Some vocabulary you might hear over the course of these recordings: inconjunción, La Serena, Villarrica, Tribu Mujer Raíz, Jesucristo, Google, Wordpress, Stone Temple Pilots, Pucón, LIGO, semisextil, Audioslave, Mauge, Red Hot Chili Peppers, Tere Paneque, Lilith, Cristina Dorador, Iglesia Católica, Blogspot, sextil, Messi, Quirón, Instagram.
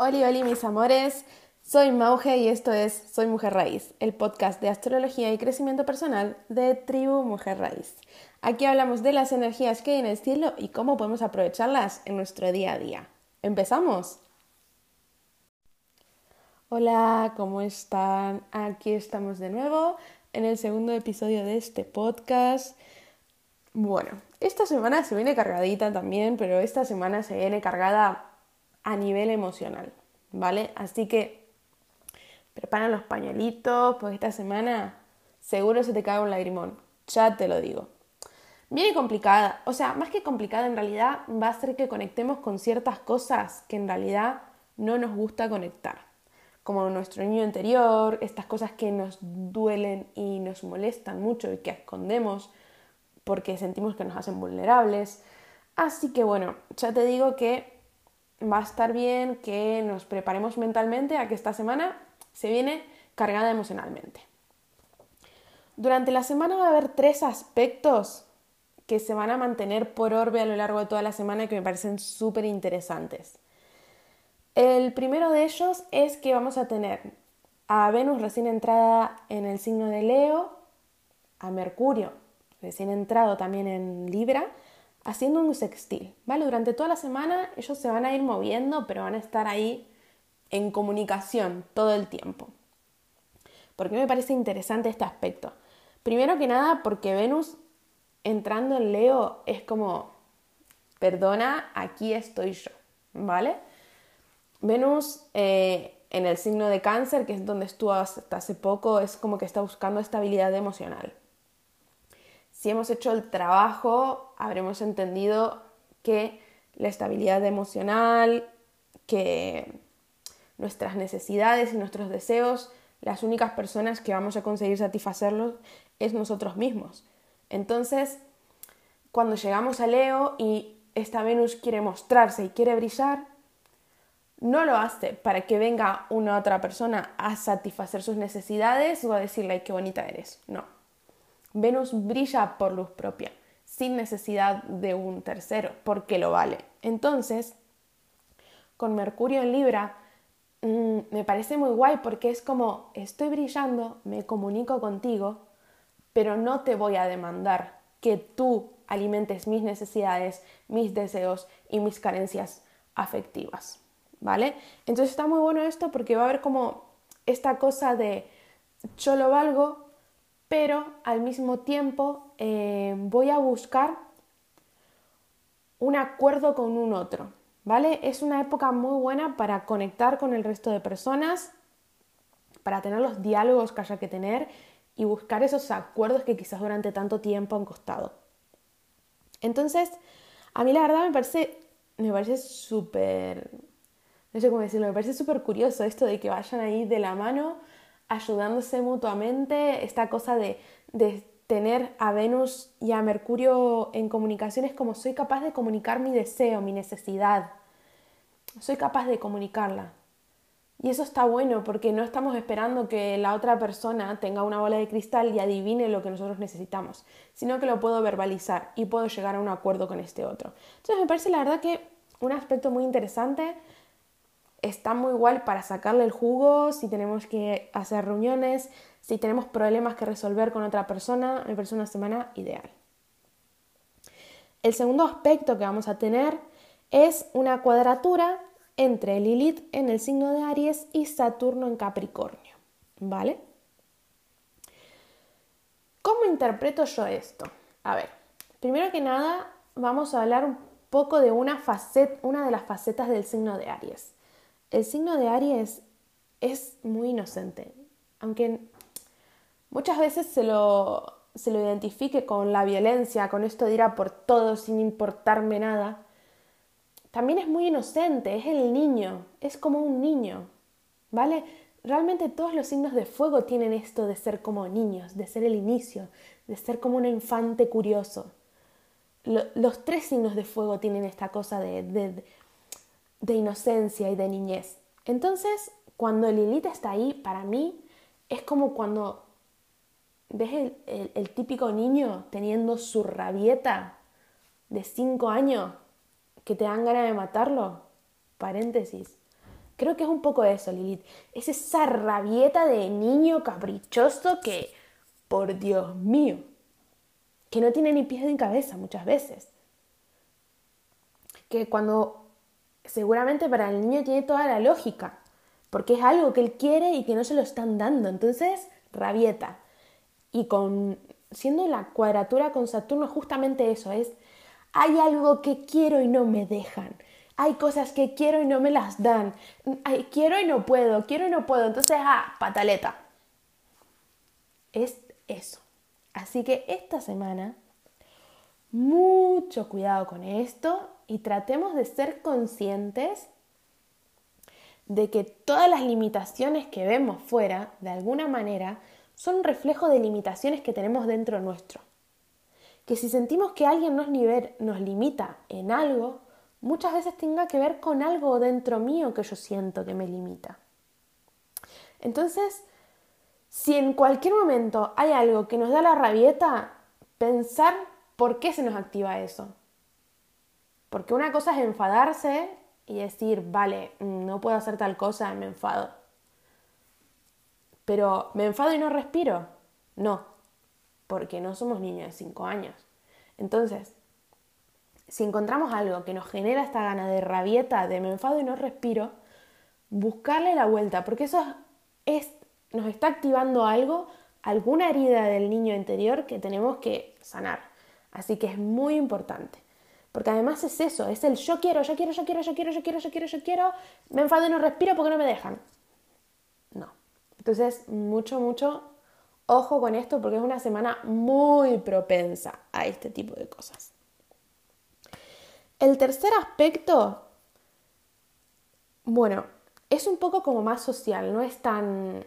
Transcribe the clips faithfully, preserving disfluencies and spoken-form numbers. Oli, oli, mis amores. Soy Mauge y esto es Soy Mujer Raíz, el podcast de astrología y crecimiento personal de Tribu Mujer Raíz. Aquí hablamos de las energías que hay en el cielo y cómo podemos aprovecharlas en nuestro día a día. ¡Empezamos! Hola, ¿cómo están? Aquí estamos de nuevo en el segundo episodio de este podcast. Bueno, esta semana se viene cargadita también, pero esta semana se viene cargada a nivel emocional, ¿vale? Así que prepara los pañuelitos, porque esta semana seguro se te cae un lagrimón, ya te lo digo. Viene complicada, o sea, más que complicada en realidad va a ser que conectemos con ciertas cosas que en realidad no nos gusta conectar, como nuestro niño interior, estas cosas que nos duelen y nos molestan mucho y que escondemos porque sentimos que nos hacen vulnerables. Así que bueno, ya te digo que va a estar bien que nos preparemos mentalmente a que esta semana se viene cargada emocionalmente. Durante la semana va a haber tres aspectos que se van a mantener por orbe a lo largo de toda la semana que me parecen súper interesantes. El primero de ellos es que vamos a tener a Venus recién entrada en el signo de Leo, a Mercurio recién entrado también en Libra, haciendo un sextil, ¿vale? Durante toda la semana ellos se van a ir moviendo, pero van a estar ahí en comunicación todo el tiempo. ¿Por qué me parece interesante este aspecto? Primero que nada porque Venus entrando en Leo es como, perdona, aquí estoy yo, ¿vale? Venus eh, en el signo de Cáncer, que es donde estuvo hasta hace poco, es como que está buscando estabilidad emocional. Si hemos hecho el trabajo, habremos entendido que la estabilidad emocional, que nuestras necesidades y nuestros deseos, las únicas personas que vamos a conseguir satisfacerlos es nosotros mismos. Entonces, cuando llegamos a Leo y esta Venus quiere mostrarse y quiere brillar, no lo hace para que venga una otra persona a satisfacer sus necesidades o a decirle, ¡ay, qué bonita eres! No. Venus brilla por luz propia, sin necesidad de un tercero, porque lo vale. Entonces, con Mercurio en Libra, mmm, me parece muy guay porque es como, estoy brillando, me comunico contigo, pero no te voy a demandar que tú alimentes mis necesidades, mis deseos y mis carencias afectivas, ¿vale? Entonces está muy bueno esto porque va a haber como esta cosa de yo lo valgo, pero al mismo tiempo eh, voy a buscar un acuerdo con un otro, ¿vale? Es una época muy buena para conectar con el resto de personas, para tener los diálogos que haya que tener y buscar esos acuerdos que quizás durante tanto tiempo han costado. Entonces, a mí la verdad me parece, me parece súper, no sé cómo decirlo, me parece súper curioso esto de que vayan ahí de la mano ayudándose mutuamente, esta cosa de, de tener a Venus y a Mercurio en comunicaciones como soy capaz de comunicar mi deseo, mi necesidad, soy capaz de comunicarla. Y eso está bueno porque no estamos esperando que la otra persona tenga una bola de cristal y adivine lo que nosotros necesitamos, sino que lo puedo verbalizar y puedo llegar a un acuerdo con este otro. Entonces me parece la verdad que un aspecto muy interesante. Está muy igual para sacarle el jugo si tenemos que hacer reuniones, si tenemos problemas que resolver con otra persona, me parece una semana ideal. El segundo aspecto que vamos a tener es una cuadratura entre Lilith en el signo de Aries y Saturno en Capricornio, ¿vale? ¿Cómo interpreto yo esto? A ver, primero que nada vamos a hablar un poco de una, facet- una de las facetas del signo de Aries. El signo de Aries es muy inocente, aunque muchas veces se lo, se lo identifique con la violencia, con esto de ir a por todo sin importarme nada. También es muy inocente, es el niño, es como un niño, ¿vale? Realmente todos los signos de fuego tienen esto de ser como niños, de ser el inicio, de ser como un infante curioso. Lo, los tres signos de fuego tienen esta cosa de... de de inocencia y de niñez. Entonces, cuando Lilith está ahí, para mí, es como cuando ves el, el, el típico niño teniendo su rabieta de cinco años que te dan ganas de matarlo. Paréntesis. Creo que es un poco eso, Lilith. Es esa rabieta de niño caprichoso que, por Dios mío, que no tiene ni pies ni cabeza muchas veces. Que cuando seguramente para el niño tiene toda la lógica, porque es algo que él quiere y que no se lo están dando. Entonces, rabieta. Y con siendo la cuadratura con Saturno justamente eso es, hay algo que quiero y no me dejan. Hay cosas que quiero y no me las dan. Ay, quiero y no puedo, quiero y no puedo. Entonces, ah, pataleta. Es eso. Así que esta semana, mucho cuidado con esto y tratemos de ser conscientes de que todas las limitaciones que vemos fuera, de alguna manera, son un reflejo de limitaciones que tenemos dentro nuestro. Que si sentimos que alguien nos, nivel, nos limita en algo, muchas veces tenga que ver con algo dentro mío que yo siento que me limita. Entonces, si en cualquier momento hay algo que nos da la rabieta, pensar por qué se nos activa eso. Porque una cosa es enfadarse y decir, vale, no puedo hacer tal cosa, me enfado. Pero, ¿me enfado y no respiro? No, porque no somos niños de cinco años. Entonces, si encontramos algo que nos genera esta gana de rabieta, de me enfado y no respiro, buscarle la vuelta, porque eso es, es, nos está activando algo, alguna herida del niño interior que tenemos que sanar. Así que es muy importante, porque además es eso, es el yo quiero, yo quiero, yo quiero, yo quiero, yo quiero, yo quiero, yo quiero, me enfado y no respiro porque no me dejan. No. Entonces, mucho, mucho ojo con esto porque es una semana muy propensa a este tipo de cosas. El tercer aspecto, bueno, es un poco como más social, no es tan...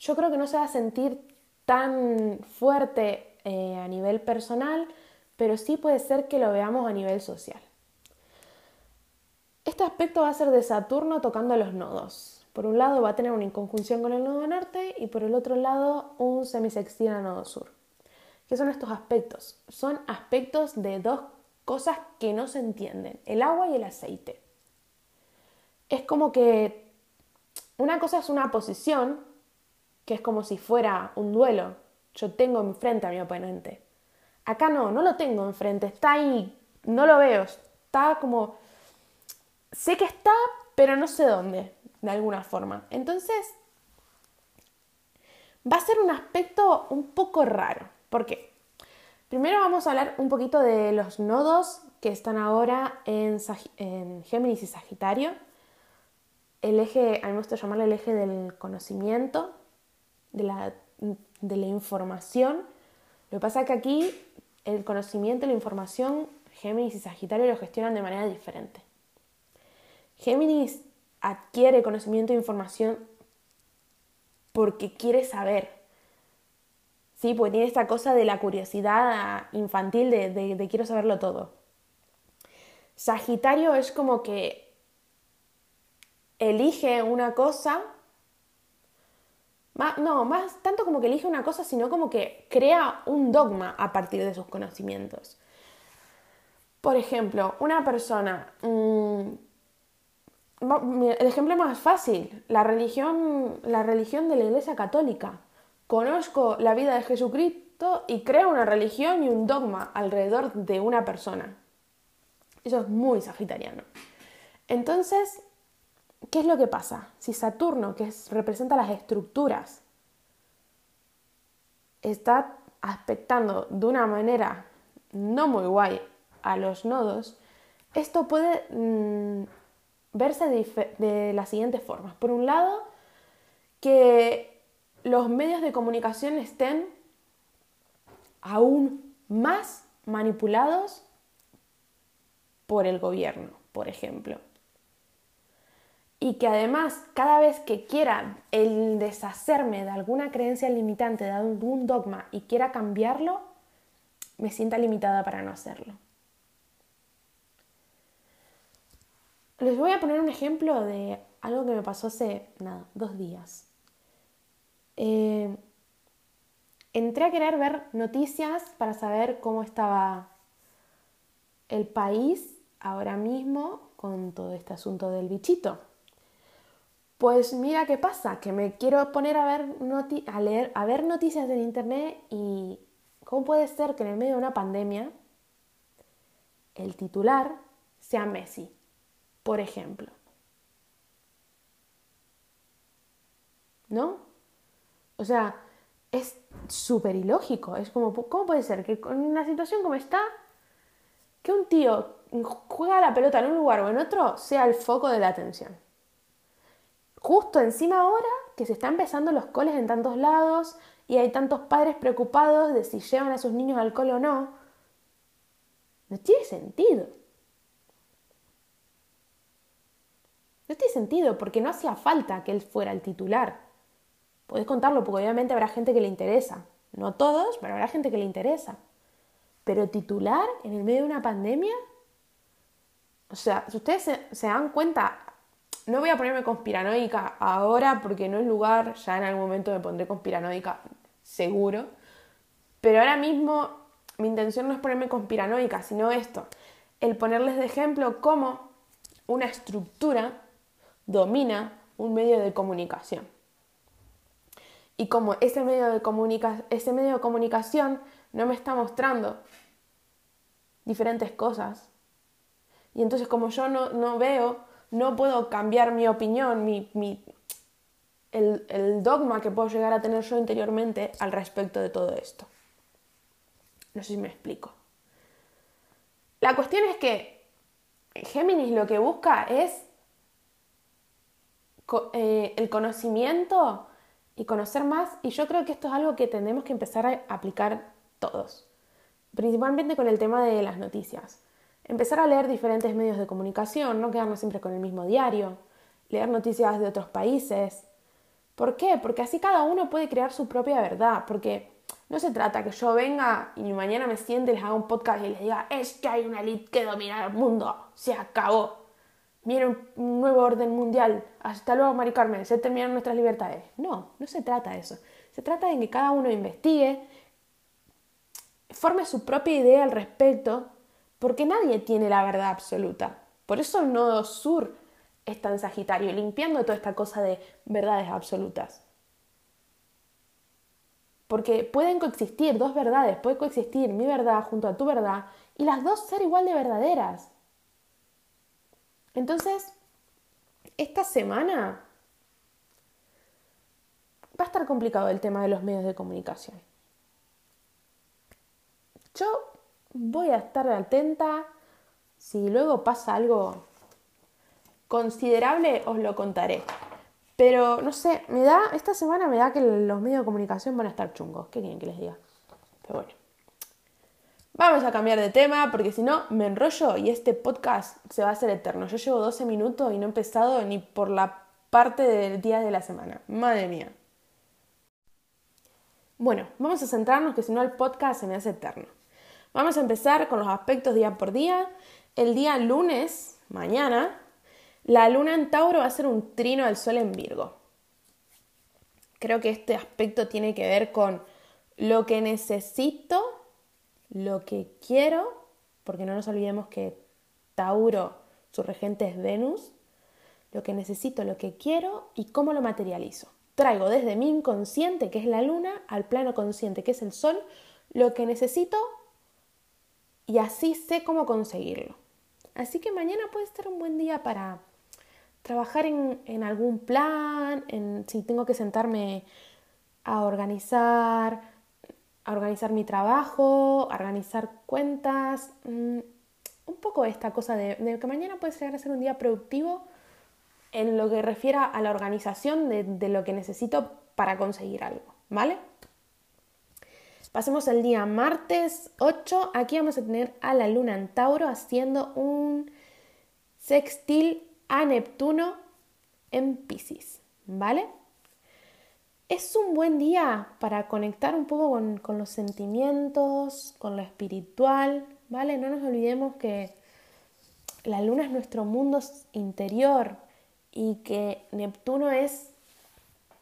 Yo creo que no se va a sentir tan fuerte eh, a nivel personal, pero sí puede ser que lo veamos a nivel social. Este aspecto va a ser de Saturno tocando los nodos. Por un lado va a tener una inconjunción con el nodo norte y por el otro lado un semisextil al nodo sur. ¿Qué son estos aspectos? Son aspectos de dos cosas que no se entienden, el agua y el aceite. Es como que una cosa es una posición, que es como si fuera un duelo. Yo tengo enfrente a mi oponente. Acá no, no lo tengo enfrente, está ahí, no lo veo, está como... Sé que está, pero no sé dónde, de alguna forma. Entonces, va a ser un aspecto un poco raro. ¿Por qué? Primero vamos a hablar un poquito de los nodos que están ahora en, Sag- en Géminis y Sagitario. El eje, a mí me gusta llamarlo el eje del conocimiento, de la, de la información. Lo que pasa es que aquí el conocimiento y la información, Géminis y Sagitario lo gestionan de manera diferente. Géminis adquiere conocimiento e información porque quiere saber. Sí, porque tiene esta cosa de la curiosidad infantil de, de, de quiero saberlo todo. Sagitario es como que elige una cosa, más, no, más tanto como que elige una cosa, sino como que crea un dogma a partir de sus conocimientos. Por ejemplo, una persona, mmm, el ejemplo más fácil, la religión, la religión de la Iglesia Católica. Conozco la vida de Jesucristo y creo una religión y un dogma alrededor de una persona. Eso es muy sagitariano. Entonces, ¿qué es lo que pasa? Si Saturno, que es, representa las estructuras, está aspectando de una manera no muy guay a los nodos, esto puede mmm, verse de, de las siguientes formas. Por un lado, que los medios de comunicación estén aún más manipulados por el gobierno, por ejemplo. Y que además, cada vez que quiera el deshacerme de alguna creencia limitante, de algún dogma, y quiera cambiarlo, me sienta limitada para no hacerlo. Les voy a poner un ejemplo de algo que me pasó hace, nada, dos días. Eh, entré a querer ver noticias para saber cómo estaba el país ahora mismo con todo este asunto del bichito. pues mira qué pasa, que me quiero poner a ver, noti- a leer, a ver noticias en internet y ¿cómo puede ser que en el medio de una pandemia el titular sea Messi, por ejemplo? ¿No? O sea, es súper ilógico. Es como, ¿cómo puede ser que con una situación como esta, que un tío juega la pelota en un lugar o en otro, sea el foco de la atención? Justo encima ahora que se están empezando los coles en tantos lados y hay tantos padres preocupados de si llevan a sus niños al cole o no. No tiene sentido. No tiene sentido porque no hacía falta que él fuera el titular. Podés contarlo porque obviamente habrá gente que le interesa. No todos, pero habrá gente que le interesa. Pero titular en el medio de una pandemia. O sea, si ustedes se, se dan cuenta, no voy a ponerme conspiranoica ahora porque no es lugar, ya en algún momento me pondré conspiranoica, seguro. Pero ahora mismo mi intención no es ponerme conspiranoica, sino esto. El ponerles de ejemplo cómo una estructura domina un medio de comunicación. Y como ese medio de comunica- ese medio de comunicación no me está mostrando diferentes cosas. Y entonces como yo no, no veo, no puedo cambiar mi opinión, mi, mi, el, el dogma que puedo llegar a tener yo interiormente al respecto de todo esto. No sé si me explico. La cuestión es que Géminis lo que busca es co- eh, el conocimiento y conocer más. Y yo creo que esto es algo que tenemos que empezar a aplicar todos. Principalmente con el tema de las noticias. Empezar a leer diferentes medios de comunicación, no quedarnos siempre con el mismo diario. Leer noticias de otros países. ¿Por qué? Porque así cada uno puede crear su propia verdad. Porque no se trata que yo venga y mañana me siente y les haga un podcast y les diga es que hay una elite que domina el mundo, se acabó, miren un nuevo orden mundial, hasta luego Mari Carmen, se terminaron nuestras libertades. No, no se trata de eso. Se trata de que cada uno investigue, forme su propia idea al respecto, porque nadie tiene la verdad absoluta. Por eso el nodo sur es tan Sagitario, limpiando toda esta cosa de verdades absolutas. Porque pueden coexistir dos verdades, puede coexistir mi verdad junto a tu verdad y las dos ser igual de verdaderas. Entonces, esta semana va a estar complicado el tema de los medios de comunicación. Yo voy a estar atenta. Si luego pasa algo considerable, os lo contaré. Pero, no sé, me da, esta semana me da que los medios de comunicación van a estar chungos. ¿Qué quieren que les diga? Pero bueno. Vamos a cambiar de tema porque si no me enrollo y este podcast se va a hacer eterno. Yo llevo doce minutos y no he empezado ni por la parte del día de la semana. Madre mía. Bueno, vamos a centrarnos que si no el podcast se me hace eterno. Vamos a empezar con los aspectos día por día. El día lunes, mañana, la luna en Tauro va a ser un trino al sol en Virgo. Creo que este aspecto tiene que ver con lo que necesito, lo que quiero, porque no nos olvidemos que Tauro, su regente es Venus, lo que necesito, lo que quiero y cómo lo materializo. Traigo desde mi inconsciente, que es la luna, al plano consciente, que es el sol, lo que necesito y así sé cómo conseguirlo. Así que mañana puede estar un buen día para trabajar en, en algún plan, en, si tengo que sentarme a organizar, a organizar mi trabajo, a organizar cuentas, mmm, un poco esta cosa de, de que mañana puede llegar a ser un día productivo en lo que refiere a la organización de, de lo que necesito para conseguir algo, ¿vale? Pasemos al día martes ocho, aquí vamos a tener a la luna en Tauro haciendo un sextil a Neptuno en Piscis, ¿vale? Es un buen día para conectar un poco con, con los sentimientos, con lo espiritual, ¿vale? No nos olvidemos que la luna es nuestro mundo interior y que Neptuno es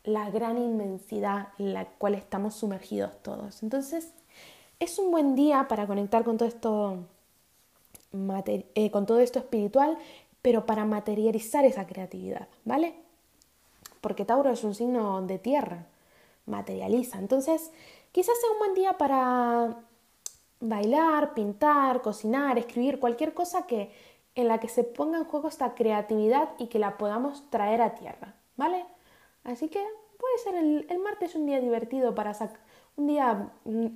la gran inmensidad en la cual estamos sumergidos todos. Entonces, es un buen día para conectar con todo esto, materi- eh, con todo esto espiritual, pero para materializar esa creatividad, ¿vale? porque Tauro es un signo de tierra, materializa. Entonces, quizás sea un buen día para bailar, pintar, cocinar, escribir, cualquier cosa que, en la que se ponga en juego esta creatividad y que la podamos traer a tierra, ¿vale? Así que puede ser el, el martes un día divertido para sac- un día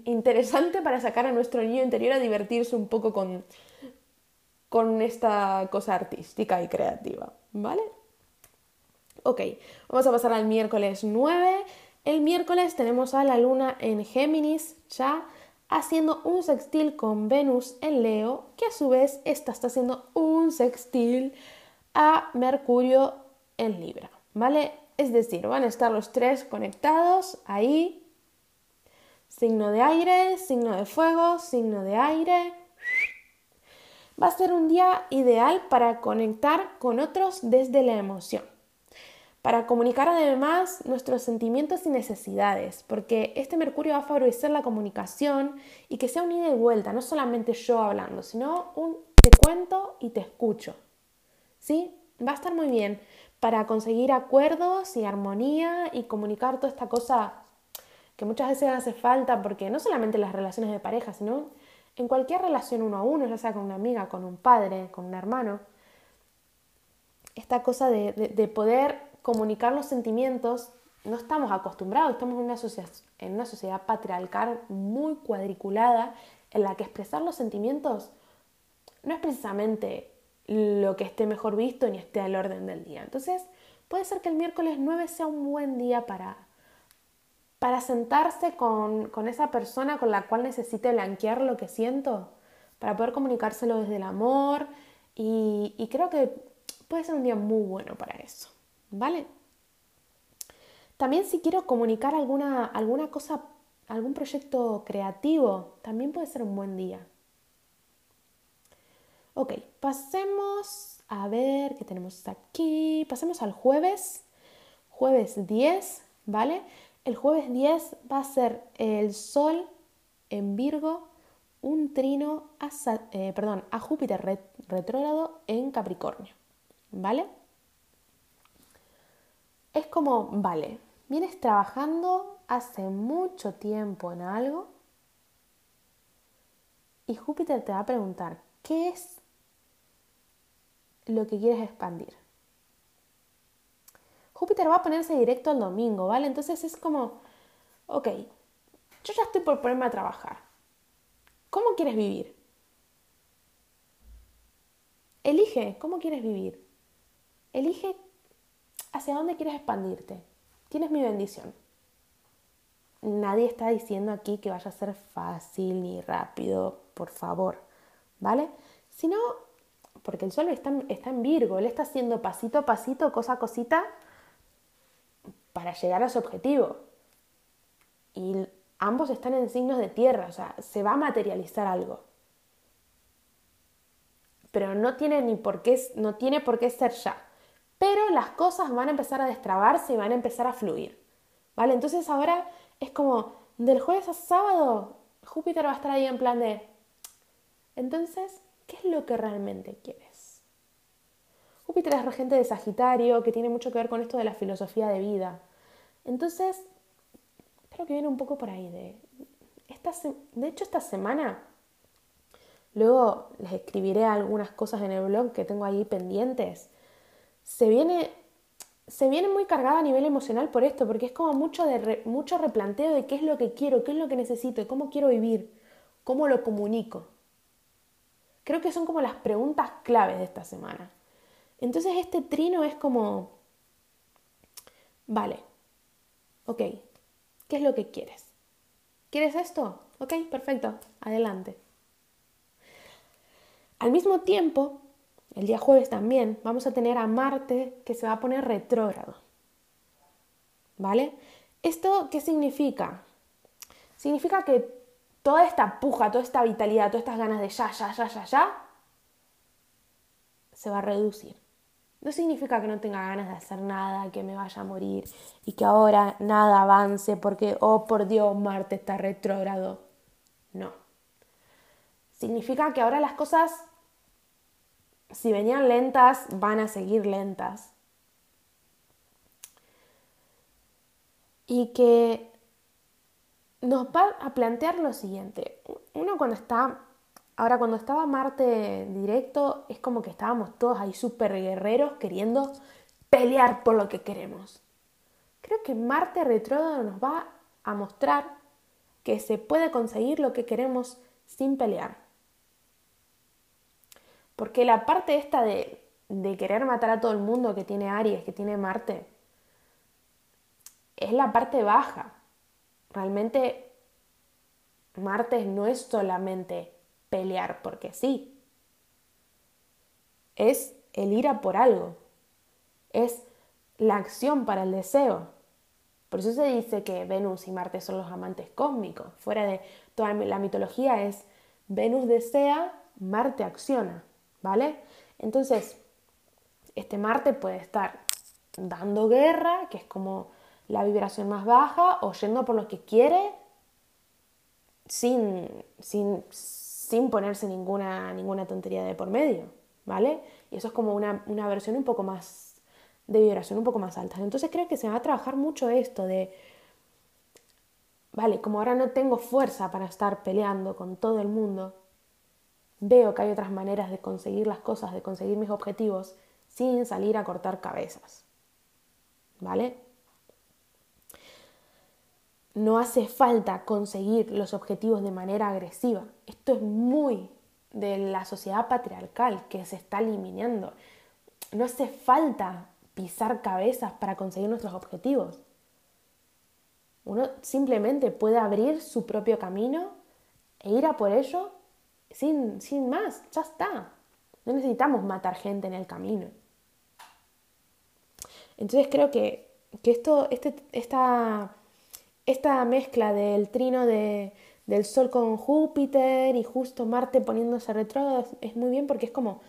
interesante para sacar a nuestro niño interior a divertirse un poco con, con esta cosa artística y creativa, ¿vale? Ok, vamos a pasar al miércoles nueve. El miércoles tenemos a la luna en Géminis, ya haciendo un sextil con Venus en Leo, que a su vez esta está haciendo un sextil a Mercurio en Libra, ¿vale? Es decir, van a estar los tres conectados ahí. Signo de aire, signo de fuego, signo de aire. Va a ser un día ideal para conectar con otros desde la emoción, para comunicar además nuestros sentimientos y necesidades, porque este Mercurio va a favorecer la comunicación y que sea un ida y vuelta, no solamente yo hablando, sino un te cuento y te escucho, ¿sí? Va a estar muy bien para conseguir acuerdos y armonía y comunicar toda esta cosa que muchas veces hace falta, porque no solamente en las relaciones de pareja, sino en cualquier relación uno a uno, ya sea con una amiga, con un padre, con un hermano, esta cosa de, de, de poder comunicar los sentimientos, no estamos acostumbrados, estamos en una, socia- en una sociedad patriarcal muy cuadriculada, en la que expresar los sentimientos no es precisamente lo que esté mejor visto ni esté al orden del día. Entonces, puede ser que el miércoles nueve sea un buen día para, para sentarse con, con esa persona con la cual necesite blanquear lo que siento, para poder comunicárselo desde el amor, y, y creo que puede ser un día muy bueno para eso, ¿vale? También si quiero comunicar alguna, alguna cosa, algún proyecto creativo, también puede ser un buen día. Ok, pasemos a ver qué tenemos aquí. Pasemos al jueves, jueves diez, ¿vale? El jueves diez va a ser el Sol en Virgo, un trino a, eh, perdón, a Júpiter ret- retrógrado en Capricornio, ¿vale? Es como, vale, vienes trabajando hace mucho tiempo en algo y Júpiter te va a preguntar, ¿qué es lo que quieres expandir? Júpiter va a ponerse directo al domingo, ¿vale? Entonces es como, ok, yo ya estoy por ponerme a trabajar. ¿Cómo quieres vivir? Elige, ¿cómo quieres vivir? Elige hacia dónde quieres expandirte. Tienes mi bendición. Nadie está diciendo aquí que vaya a ser fácil ni rápido, por favor, ¿vale? Sino, porque el Sol está, está en Virgo, él está haciendo pasito a pasito, cosa a cosita, para llegar a su objetivo. Y ambos están en signos de tierra, o sea, se va a materializar algo. Pero no tiene ni por qué, no tiene por qué ser ya. Pero las cosas van a empezar a destrabarse y van a empezar a fluir, ¿vale? Entonces ahora es como, del jueves a sábado, Júpiter va a estar ahí en plan de, entonces, ¿qué es lo que realmente quieres? Júpiter es regente de Sagitario, que tiene mucho que ver con esto de la filosofía de vida. Entonces, creo que viene un poco por ahí. De, esta se- de hecho, esta semana, luego les escribiré algunas cosas en el blog que tengo ahí pendientes. Se viene, se viene muy cargada a nivel emocional por esto, porque es como mucho, de re- mucho replanteo de qué es lo que quiero, qué es lo que necesito, y cómo quiero vivir, cómo lo comunico. Creo que son como las preguntas claves de esta semana. Entonces este trino es como, vale, ok, ¿qué es lo que quieres? ¿Quieres esto? Ok, perfecto, adelante. Al mismo tiempo, el día jueves también, vamos a tener a Marte que se va a poner retrógrado, ¿vale? ¿Esto qué significa? Significa que toda esta puja, toda esta vitalidad, todas estas ganas de ya, ya, ya, ya, ya, se va a reducir. No significa que no tenga ganas de hacer nada, que me vaya a morir y que ahora nada avance porque, oh por Dios, Marte está retrógrado. No. Significa que ahora las cosas, si venían lentas, van a seguir lentas. y que nos va a plantear lo siguiente. Uno cuando está... Ahora, cuando estaba Marte directo, es como que estábamos todos ahí súper guerreros queriendo pelear por lo que queremos. Creo que Marte retrógrado nos va a mostrar que se puede conseguir lo que queremos sin pelear. Porque la parte esta de, de querer matar a todo el mundo que tiene Aries, que tiene Marte, es la parte baja. Realmente Marte no es solamente pelear porque sí, es el ir a por algo, es la acción para el deseo. Por eso se dice que Venus y Marte son los amantes cósmicos. Fuera de toda la mitología es Venus desea, Marte acciona, ¿vale? Entonces, este Marte puede estar dando guerra, que es como la vibración más baja, o yendo por lo que quiere sin... sin sin ponerse ninguna, ninguna tontería de por medio, ¿vale? Y eso es como una, una versión un poco más, de vibración un poco más alta. Entonces creo que se va a trabajar mucho esto de, vale, como ahora no tengo fuerza para estar peleando con todo el mundo, veo que hay otras maneras de conseguir las cosas, de conseguir mis objetivos, sin salir a cortar cabezas, ¿vale? No hace falta conseguir los objetivos de manera agresiva. Esto es muy de la sociedad patriarcal que se está eliminando. No hace falta pisar cabezas para conseguir nuestros objetivos. Uno simplemente puede abrir su propio camino e ir a por ello sin, sin más. Ya está. No necesitamos matar gente en el camino. Entonces creo que, que esto, este, esta... Esta mezcla del trino de, del Sol con Júpiter y justo Marte poniéndose retrógrado es, es muy bien porque es como,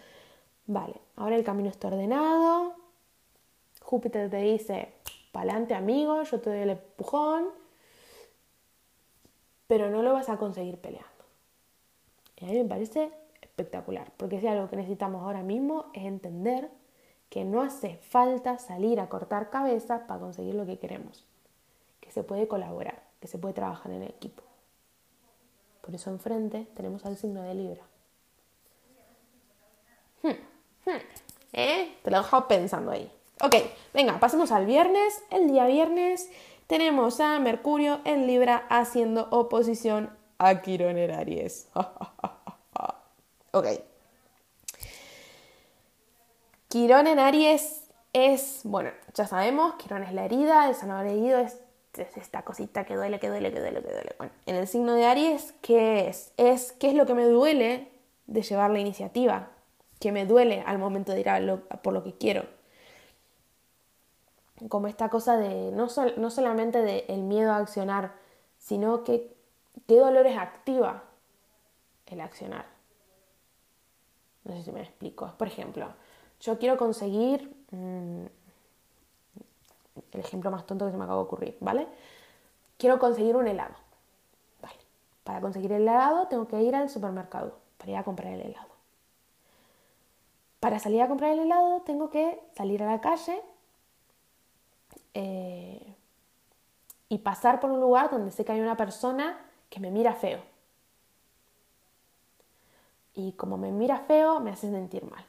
vale, ahora el camino está ordenado, Júpiter te dice, pa'lante amigo, yo te doy el empujón, pero no lo vas a conseguir peleando. Y a mí me parece espectacular, porque si algo que necesitamos ahora mismo es entender que no hace falta salir a cortar cabezas para conseguir lo que queremos. Que se puede colaborar, que se puede trabajar en equipo. Por eso enfrente tenemos al signo de Libra. Hmm, hmm, ¿eh? Te lo he dejado pensando ahí. Ok, venga, pasemos al viernes. El día viernes tenemos a Mercurio en Libra haciendo oposición a Quirón en Aries. Ok. Quirón en Aries es, bueno, ya sabemos, Quirón es la herida, el sanador herido es esta cosita que duele, que duele, que duele, que duele. Bueno, en el signo de Aries, ¿qué es? Es qué es lo que me duele de llevar la iniciativa, que me duele al momento de ir a lo, por lo que quiero. Como esta cosa de no, sol, no solamente de el miedo a accionar, sino que qué dolores activa el accionar. No sé si me explico. Por ejemplo, yo quiero conseguir... Mmm, el ejemplo más tonto que se me acaba de ocurrir, ¿vale? Quiero conseguir un helado. Vale. Para conseguir el helado tengo que ir al supermercado para ir a comprar el helado. Para salir a comprar el helado tengo que salir a la calle eh, y pasar por un lugar donde sé que hay una persona que me mira feo. Y como me mira feo, me hace sentir mal.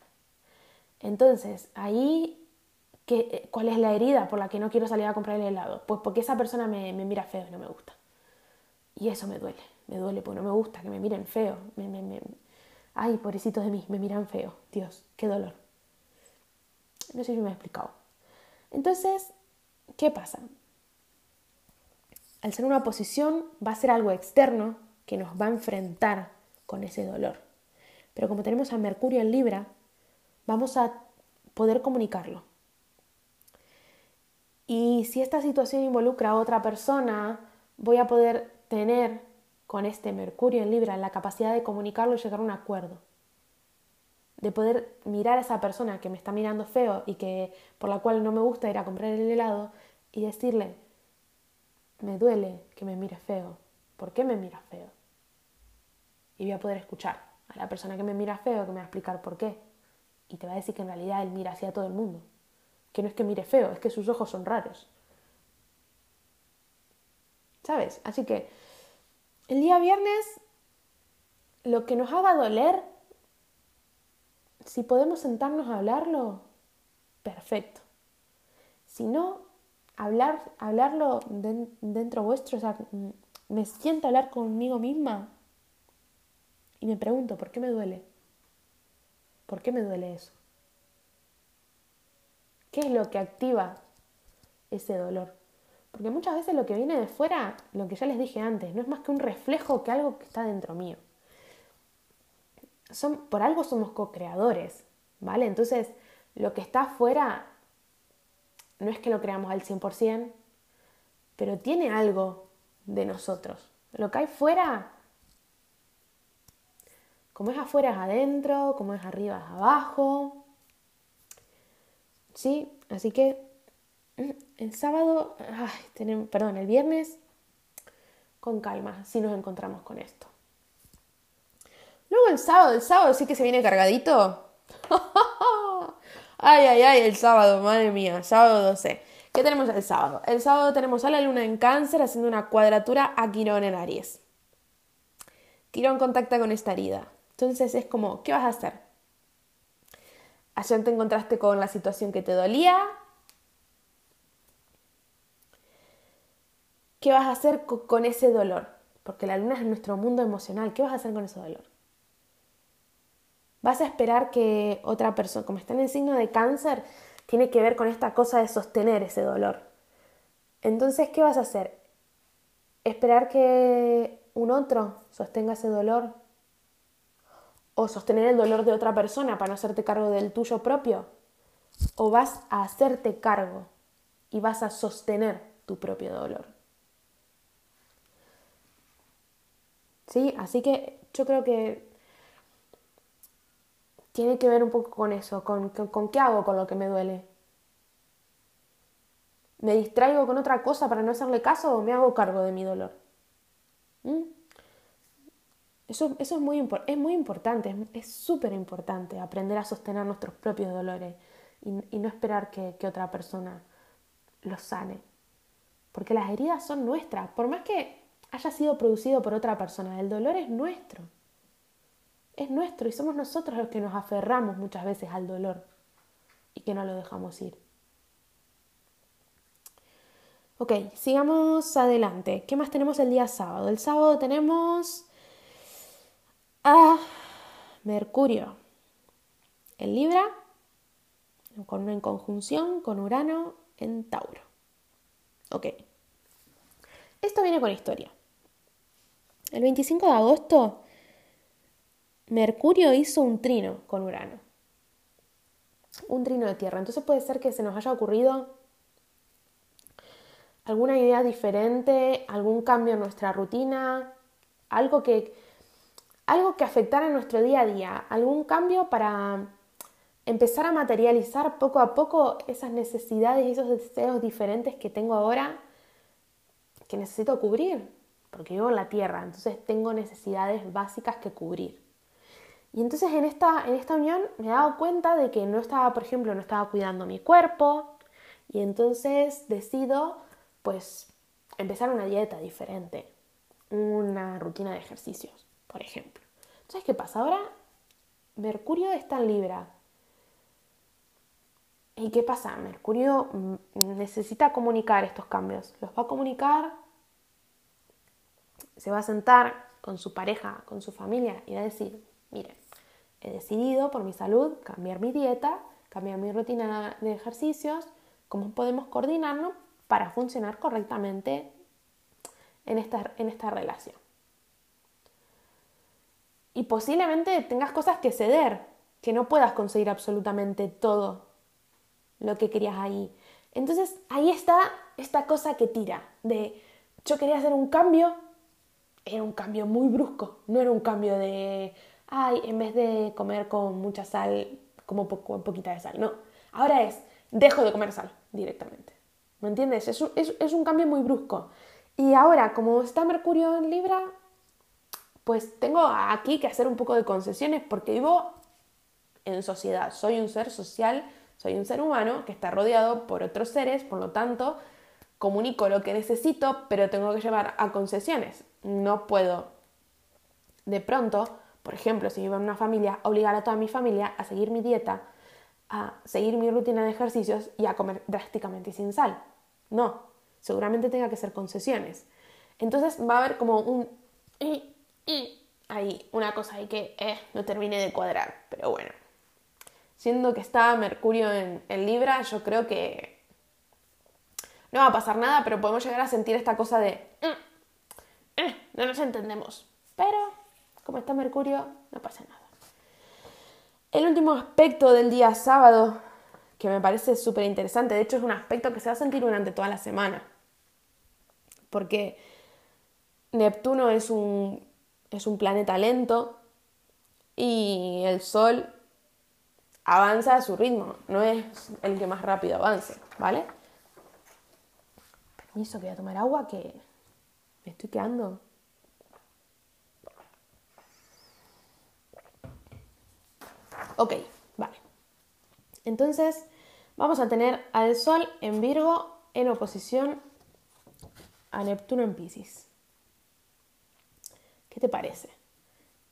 Entonces, ahí... ¿Cuál es la herida por la que no quiero salir a comprar el helado? Pues porque esa persona me, me mira feo y no me gusta. Y eso me duele. Me duele porque no me gusta que me miren feo. Me, me, me... Ay, pobrecitos de mí, me miran feo. Dios, qué dolor. No sé si me he explicado. Entonces, ¿qué pasa? Al ser una oposición va a ser algo externo que nos va a enfrentar con ese dolor. Pero como tenemos a Mercurio en Libra, vamos a poder comunicarlo. Y si esta situación involucra a otra persona, voy a poder tener con este Mercurio en Libra la capacidad de comunicarlo y llegar a un acuerdo. De poder mirar a esa persona que me está mirando feo y que por la cual no me gusta ir a comprar el helado y decirle, me duele que me mire feo. ¿Por qué me mira feo? Y voy a poder escuchar a la persona que me mira feo que me va a explicar por qué. Y te va a decir que en realidad él mira hacia todo el mundo. Que no es que mire feo, es que sus ojos son raros. ¿sabes? Así que el día viernes, lo que nos haga doler, si podemos sentarnos a hablarlo, perfecto. Si no, hablar, hablarlo de, dentro vuestro, o sea, me siento a hablar conmigo misma y me pregunto, ¿por qué me duele? ¿Por qué me duele eso? ¿Qué es lo que activa ese dolor? Porque muchas veces lo que viene de fuera, lo que ya les dije antes, no es más que un reflejo que algo que está dentro mío. Son, por algo somos co-creadores, ¿vale? Entonces, lo que está afuera no es que lo creamos al cien por ciento, pero tiene algo de nosotros. Lo que hay fuera, como es afuera es adentro, como es arriba es abajo. ¿Sí? Así que el sábado, ay, tenemos, perdón, el viernes, con calma, si nos encontramos con esto. Luego el sábado, el sábado sí que se viene cargadito. Ay, ay, ay, el sábado, madre mía, sábado doce. ¿Qué tenemos el sábado? El sábado tenemos a la luna en cáncer haciendo una cuadratura a Quirón en Aries. Quirón contacta con esta herida. Entonces es como, ¿qué vas a hacer? Ayer te encontraste con la situación que te dolía. ¿Qué vas a hacer con ese dolor? Porque la luna es nuestro mundo emocional. ¿Qué vas a hacer con ese dolor? ¿Vas a esperar que otra persona, como está en el signo de cáncer, tiene que ver con esta cosa de sostener ese dolor? Entonces, ¿qué vas a hacer? ¿Esperar que un otro sostenga ese dolor? ¿O sostener el dolor de otra persona para no hacerte cargo del tuyo propio? ¿O vas a hacerte cargo y vas a sostener tu propio dolor? ¿Sí? Así que yo creo que tiene que ver un poco con eso, con, con, con qué hago con lo que me duele. ¿Me distraigo con otra cosa para no hacerle caso o me hago cargo de mi dolor? ¿Mm? Eso, eso es muy, impor- es muy importante, es súper importante aprender a sostener nuestros propios dolores y, y no esperar que, que otra persona los sane. Porque las heridas son nuestras, por más que haya sido producido por otra persona, el dolor es nuestro. Es nuestro y somos nosotros los que nos aferramos muchas veces al dolor y que no lo dejamos ir. Ok, sigamos adelante. ¿Qué más tenemos el día sábado? El sábado tenemos a Mercurio en Libra, con una conjunción con Urano en Tauro. Ok, esto viene con historia. El veinticinco de agosto... Mercurio hizo un trino con Urano, un trino de tierra. Entonces puede ser que se nos haya ocurrido alguna idea diferente, algún cambio en nuestra rutina, algo que, algo que afectara nuestro día a día, algún cambio para empezar a materializar poco a poco esas necesidades y esos deseos diferentes que tengo ahora, que necesito cubrir, porque vivo en la tierra, entonces tengo necesidades básicas que cubrir. Y entonces en esta, en esta unión me he dado cuenta de que no estaba, por ejemplo, no estaba cuidando mi cuerpo y entonces decido, pues, empezar una dieta diferente, una rutina de ejercicios, por ejemplo. Entonces, ¿qué pasa? Ahora Mercurio está en Libra. ¿Y qué pasa? Mercurio necesita comunicar estos cambios. Los va a comunicar, se va a sentar con su pareja, con su familia y va a decir: miren, he decidido por mi salud cambiar mi dieta, cambiar mi rutina de ejercicios, cómo podemos coordinarnos para funcionar correctamente en esta, en esta relación. Y posiblemente tengas cosas que ceder, que no puedas conseguir absolutamente todo lo que querías ahí. Entonces ahí está esta cosa que tira de yo quería hacer un cambio, era un cambio muy brusco, no era un cambio de... ay, en vez de comer con mucha sal, como po- con poquita de sal. No, ahora es, dejo de comer sal directamente. ¿Me entiendes? Es un, es, es un cambio muy brusco. Y ahora, como está Mercurio en Libra, pues tengo aquí que hacer un poco de concesiones porque vivo en sociedad. Soy un ser social, soy un ser humano que está rodeado por otros seres, por lo tanto, comunico lo que necesito, pero tengo que llevar a concesiones. No puedo, de pronto, por ejemplo, si vivo en una familia, obligar a toda mi familia a seguir mi dieta, a seguir mi rutina de ejercicios y a comer drásticamente sin sal. No, seguramente tenga que hacer concesiones. Entonces va a haber como un... ahí, una cosa ahí que eh, no termine de cuadrar, pero bueno. Siendo que está Mercurio en, en Libra, yo creo que no va a pasar nada, pero podemos llegar a sentir esta cosa de... Mm, eh, no nos entendemos, pero como está Mercurio, no pasa nada. El último aspecto del día sábado, que me parece súper interesante, de hecho es un aspecto que se va a sentir durante toda la semana, porque Neptuno es un, es un planeta lento y el Sol avanza a su ritmo, no es el que más rápido avance, ¿vale? Permiso, que voy a tomar agua, que me estoy quedando... Ok, vale. Entonces vamos a tener al Sol en Virgo en oposición a Neptuno en Piscis. ¿Qué te parece?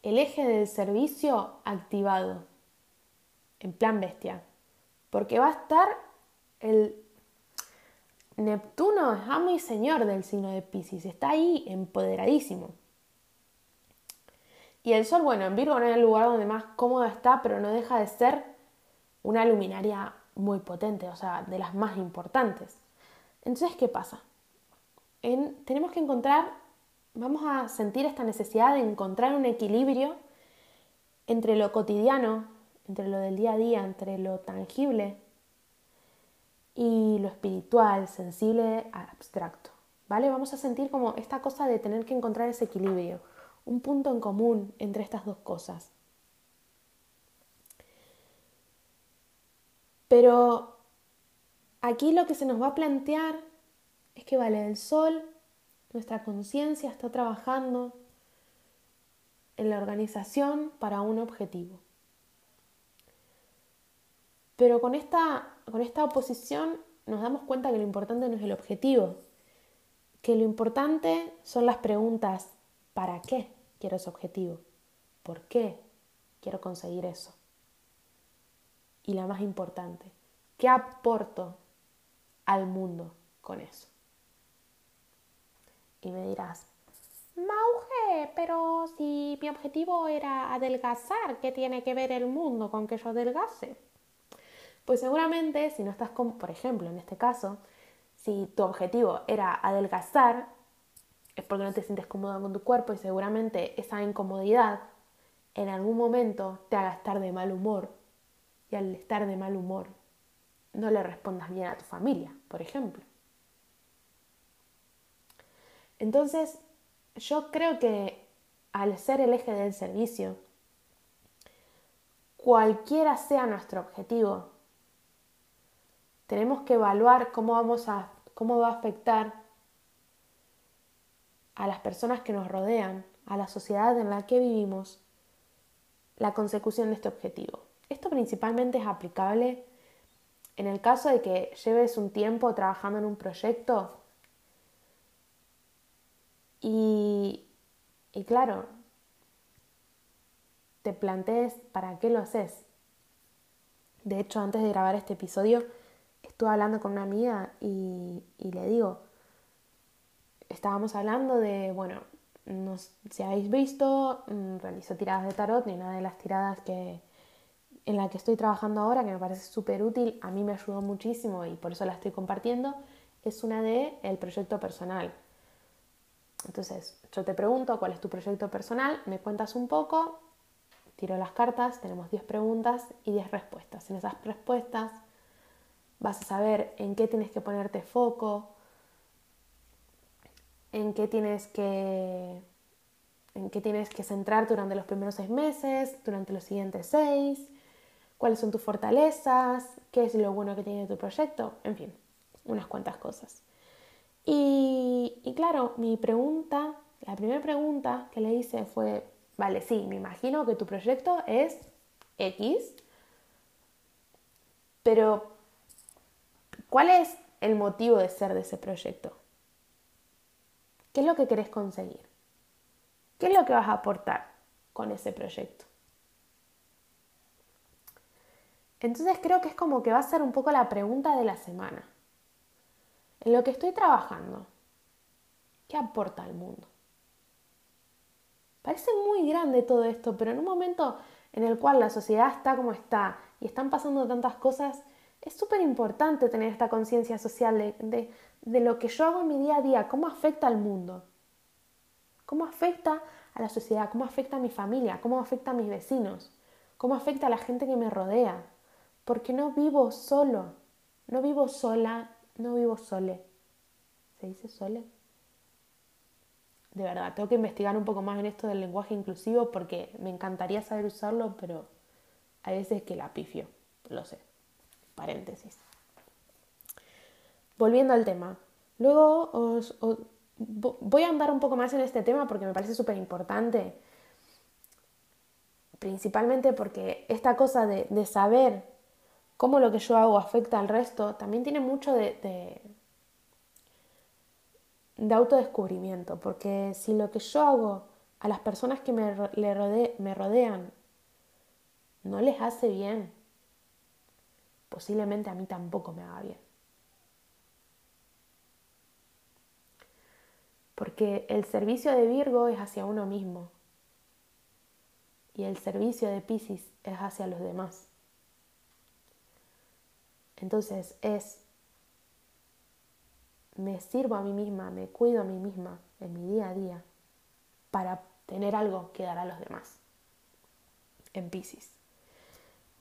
El eje del servicio activado, en plan bestia, porque va a estar el Neptuno, es amo y señor del signo de Piscis, está ahí empoderadísimo. Y el Sol, bueno, en Virgo no es el lugar donde más cómodo está, pero no deja de ser una luminaria muy potente, o sea, de las más importantes. Entonces, ¿qué pasa? En, tenemos que encontrar, vamos a sentir esta necesidad de encontrar un equilibrio entre lo cotidiano, entre lo del día a día, entre lo tangible y lo espiritual, sensible, abstracto, ¿vale? Vamos a sentir como esta cosa de tener que encontrar ese equilibrio. Un punto en común entre estas dos cosas. Pero aquí lo que se nos va a plantear es que vale, el Sol, nuestra conciencia está trabajando en la organización para un objetivo. Pero con esta, con esta oposición nos damos cuenta que lo importante no es el objetivo, que lo importante son las preguntas, ¿para qué quiero ese objetivo? ¿Por qué quiero conseguir eso? Y la más importante, ¿qué aporto al mundo con eso? Y me dirás, Mauge, pero si mi objetivo era adelgazar, ¿qué tiene que ver el mundo con que yo adelgace? Pues seguramente, si no estás con, por ejemplo, en este caso, si tu objetivo era adelgazar, es porque no te sientes cómoda con tu cuerpo y seguramente esa incomodidad en algún momento te haga estar de mal humor. Y al estar de mal humor no le respondas bien a tu familia, por ejemplo. Entonces, yo creo que al ser el eje del servicio, cualquiera sea nuestro objetivo, tenemos que evaluar cómo, vamos a, cómo va a afectar a las personas que nos rodean, a la sociedad en la que vivimos, la consecución de este objetivo. Esto principalmente es aplicable en el caso de que lleves un tiempo trabajando en un proyecto y, y claro, te plantees para qué lo haces. De hecho, antes de grabar este episodio, estuve hablando con una amiga y, y le digo, estábamos hablando de, bueno, no, si habéis visto, realizo tiradas de tarot, y una de las tiradas que, en la que estoy trabajando ahora, que me parece súper útil, a mí me ayudó muchísimo y por eso la estoy compartiendo, es una de el proyecto personal. Entonces, yo te pregunto cuál es tu proyecto personal, me cuentas un poco, tiro las cartas, tenemos diez preguntas y diez respuestas. En esas respuestas vas a saber en qué tienes que ponerte foco, en qué tienes que, en qué tienes que centrar durante los primeros seis meses, durante los siguientes seis, cuáles son tus fortalezas, qué es lo bueno que tiene tu proyecto, en fin, unas cuantas cosas. Y, y claro, mi pregunta, la primera pregunta que le hice fue, vale, sí, me imagino que tu proyecto es X, pero ¿cuál es el motivo de ser de ese proyecto. ¿Qué es lo que querés conseguir? ¿Qué es lo que vas a aportar con ese proyecto? Entonces creo que es como que va a ser un poco la pregunta de la semana. En lo que estoy trabajando, ¿qué aporta al mundo? Parece muy grande todo esto, pero en un momento en el cual la sociedad está como está y están pasando tantas cosas, es súper importante tener esta conciencia social de, de, de lo que yo hago en mi día a día, cómo afecta al mundo, cómo afecta a la sociedad, cómo afecta a mi familia, cómo afecta a mis vecinos, cómo afecta a la gente que me rodea, porque no vivo solo, no vivo sola, no vivo sole. ¿Se dice sole? De verdad, tengo que investigar un poco más en esto del lenguaje inclusivo porque me encantaría saber usarlo, pero hay veces que la pifio, lo sé. Paréntesis. Volviendo al tema. Luego os, os, voy a andar un poco más en este tema porque me parece súper importante. Principalmente porque esta cosa de, de saber cómo lo que yo hago afecta al resto también tiene mucho de, de, de autodescubrimiento. Porque si lo que yo hago a las personas que me, le rode, me rodean no les hace bien, posiblemente a mí tampoco me haga bien. Porque el servicio de Virgo es hacia uno mismo. Y el servicio de Piscis es hacia los demás. Entonces es, me sirvo a mí misma, me cuido a mí misma en mi día a día para tener algo que dar a los demás en Piscis.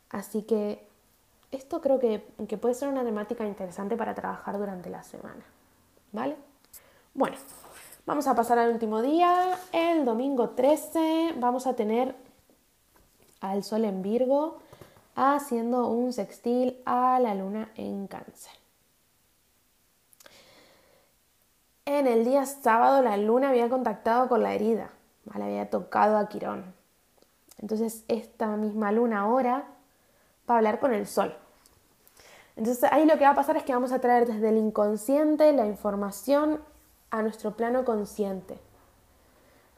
Así que esto creo que, que puede ser una temática interesante para trabajar durante la semana, ¿vale? Bueno, vamos a pasar al último día, el domingo trece, vamos a tener al Sol en Virgo haciendo un sextil a la Luna en Cáncer. En el día sábado la Luna había contactado con la herida, ¿vale? Había tocado a Quirón. Entonces esta misma Luna ahora va a hablar con el Sol. Entonces ahí lo que va a pasar es que vamos a traer desde el inconsciente la información a nuestro plano consciente.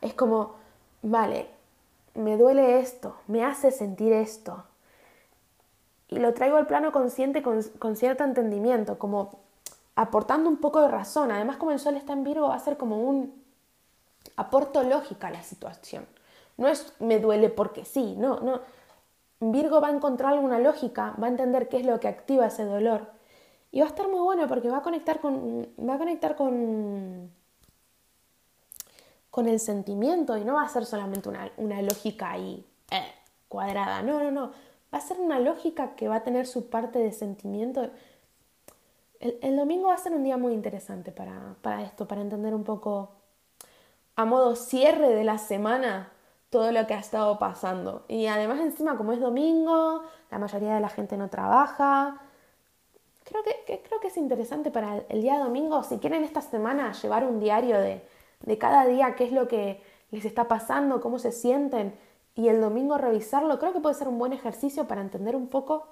Es como, vale, me duele esto, me hace sentir esto. Y lo traigo al plano consciente con, con cierto entendimiento, como aportando un poco de razón. Además, como el Sol está en Virgo, va a ser como un aporto lógica a la situación. No es me duele porque sí, no, no. Virgo va a encontrar alguna lógica, va a entender qué es lo que activa ese dolor. Y va a estar muy bueno porque va a conectar con, va a conectar con, con el sentimiento y no va a ser solamente una, una lógica ahí eh, cuadrada. No, no, no. Va a ser una lógica que va a tener su parte de sentimiento. El, el domingo va a ser un día muy interesante para, para esto, para entender un poco a modo cierre de la semana todo lo que ha estado pasando. Y además encima como es domingo, la mayoría de la gente no trabaja. Creo que, que, creo que es interesante para el, el día domingo, si quieren esta semana llevar un diario de, de cada día, qué es lo que les está pasando, cómo se sienten, y el domingo revisarlo, creo que puede ser un buen ejercicio para entender un poco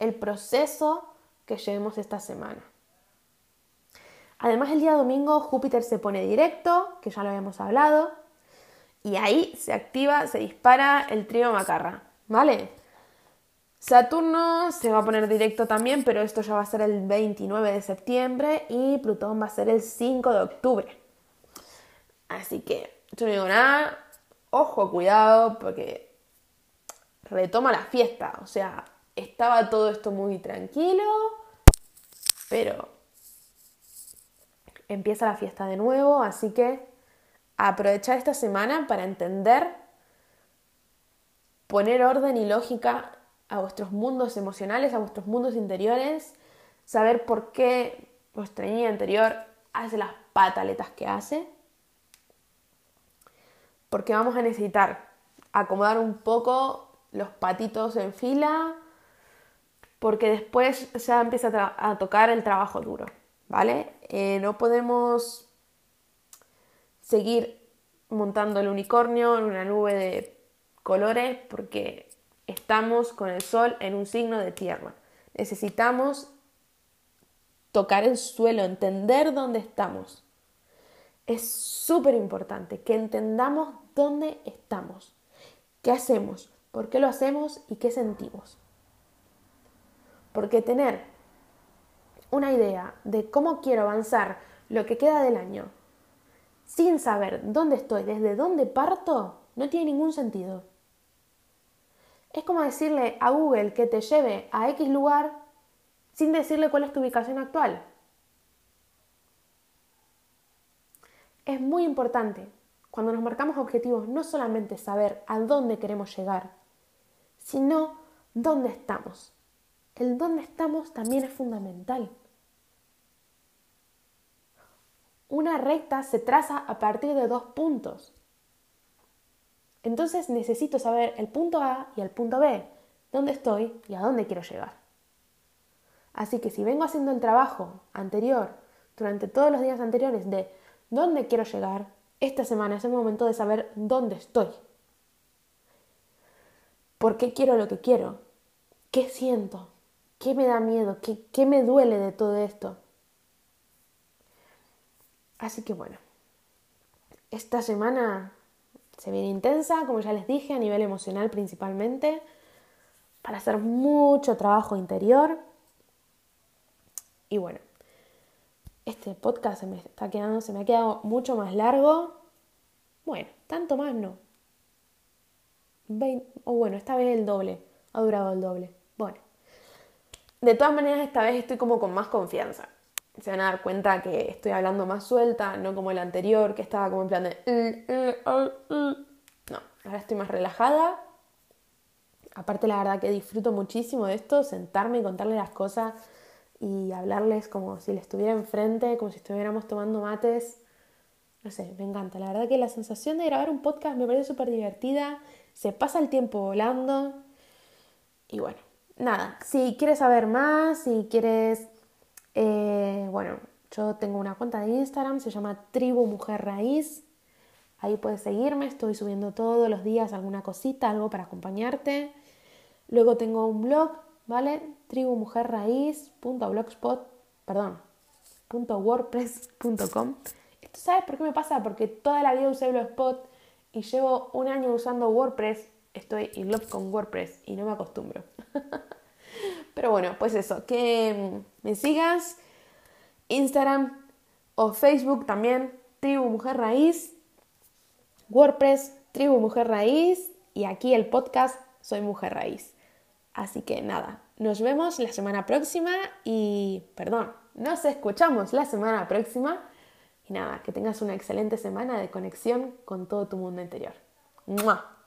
el proceso que llevemos esta semana. Además el día domingo Júpiter se pone directo, que ya lo habíamos hablado, y ahí se activa, se dispara el trío Macarra, ¿vale? Saturno se va a poner directo también, pero esto ya va a ser el veintinueve de septiembre y Plutón va a ser el cinco de octubre. Así que yo no digo nada, ojo, cuidado, porque retoma la fiesta. O sea, estaba todo esto muy tranquilo, pero empieza la fiesta de nuevo, así que aprovechar esta semana para entender, poner orden y lógica a vuestros mundos emocionales, a vuestros mundos interiores, saber por qué vuestra niña interior hace las pataletas que hace, porque vamos a necesitar acomodar un poco los patitos en fila, porque después ya empieza a, tra- a tocar el trabajo duro, ¿vale? Eh, no podemos seguir montando el unicornio en una nube de colores porque estamos con el Sol en un signo de tierra. Necesitamos tocar el suelo, entender dónde estamos. Es súper importante que entendamos dónde estamos, qué hacemos, por qué lo hacemos y qué sentimos. Porque tener una idea de cómo quiero avanzar lo que queda del año sin saber dónde estoy, desde dónde parto, no tiene ningún sentido. Es como decirle a Google que te lleve a X lugar sin decirle cuál es tu ubicación actual. Es muy importante, cuando nos marcamos objetivos, no solamente saber a dónde queremos llegar, sino dónde estamos. El dónde estamos también es fundamental. Una recta se traza a partir de dos puntos. Entonces necesito saber el punto A y el punto B, dónde estoy y a dónde quiero llegar. Así que si vengo haciendo el trabajo anterior, durante todos los días anteriores, de dónde quiero llegar, esta semana es el momento de saber dónde estoy. ¿Por qué quiero lo que quiero? ¿Qué siento? ¿Qué me da miedo? ¿Qué, qué me duele de todo esto? Así que bueno, esta semana se viene intensa, como ya les dije, a nivel emocional principalmente, para hacer mucho trabajo interior. Y bueno, este podcast se me está quedando, se me ha quedado mucho más largo. Bueno, tanto más no. veinte, o bueno, esta vez el doble, ha durado el doble. Bueno, de todas maneras esta vez estoy como con más confianza. Se van a dar cuenta que estoy hablando más suelta, no como el anterior, que estaba como en plan de... No, ahora estoy más relajada. Aparte, la verdad que disfruto muchísimo de esto, sentarme y contarles las cosas y hablarles como si les estuviera enfrente, como si estuviéramos tomando mates. No sé, me encanta. La verdad que la sensación de grabar un podcast me parece súper divertida. Se pasa el tiempo volando. Y bueno, nada. Si quieres saber más, si quieres... Eh, bueno, yo tengo una cuenta de Instagram, se llama Tribu Mujer Raíz. Ahí puedes seguirme, estoy subiendo todos los días alguna cosita, algo para acompañarte. Luego tengo un blog, ¿vale? tribumujerraíz.blogspot, perdón, .wordpress punto com. ¿Esto sabes por qué me pasa? Porque toda la vida usé Blogspot y llevo un año usando WordPress. Estoy in love con WordPress y no me acostumbro. Pero bueno, pues eso, que me sigas, Instagram o Facebook también, Tribu Mujer Raíz, WordPress, Tribu Mujer Raíz, y aquí el podcast Soy Mujer Raíz. Así que nada, nos vemos la semana próxima y, perdón, nos escuchamos la semana próxima. Y nada, que tengas una excelente semana de conexión con todo tu mundo interior. ¡Mua!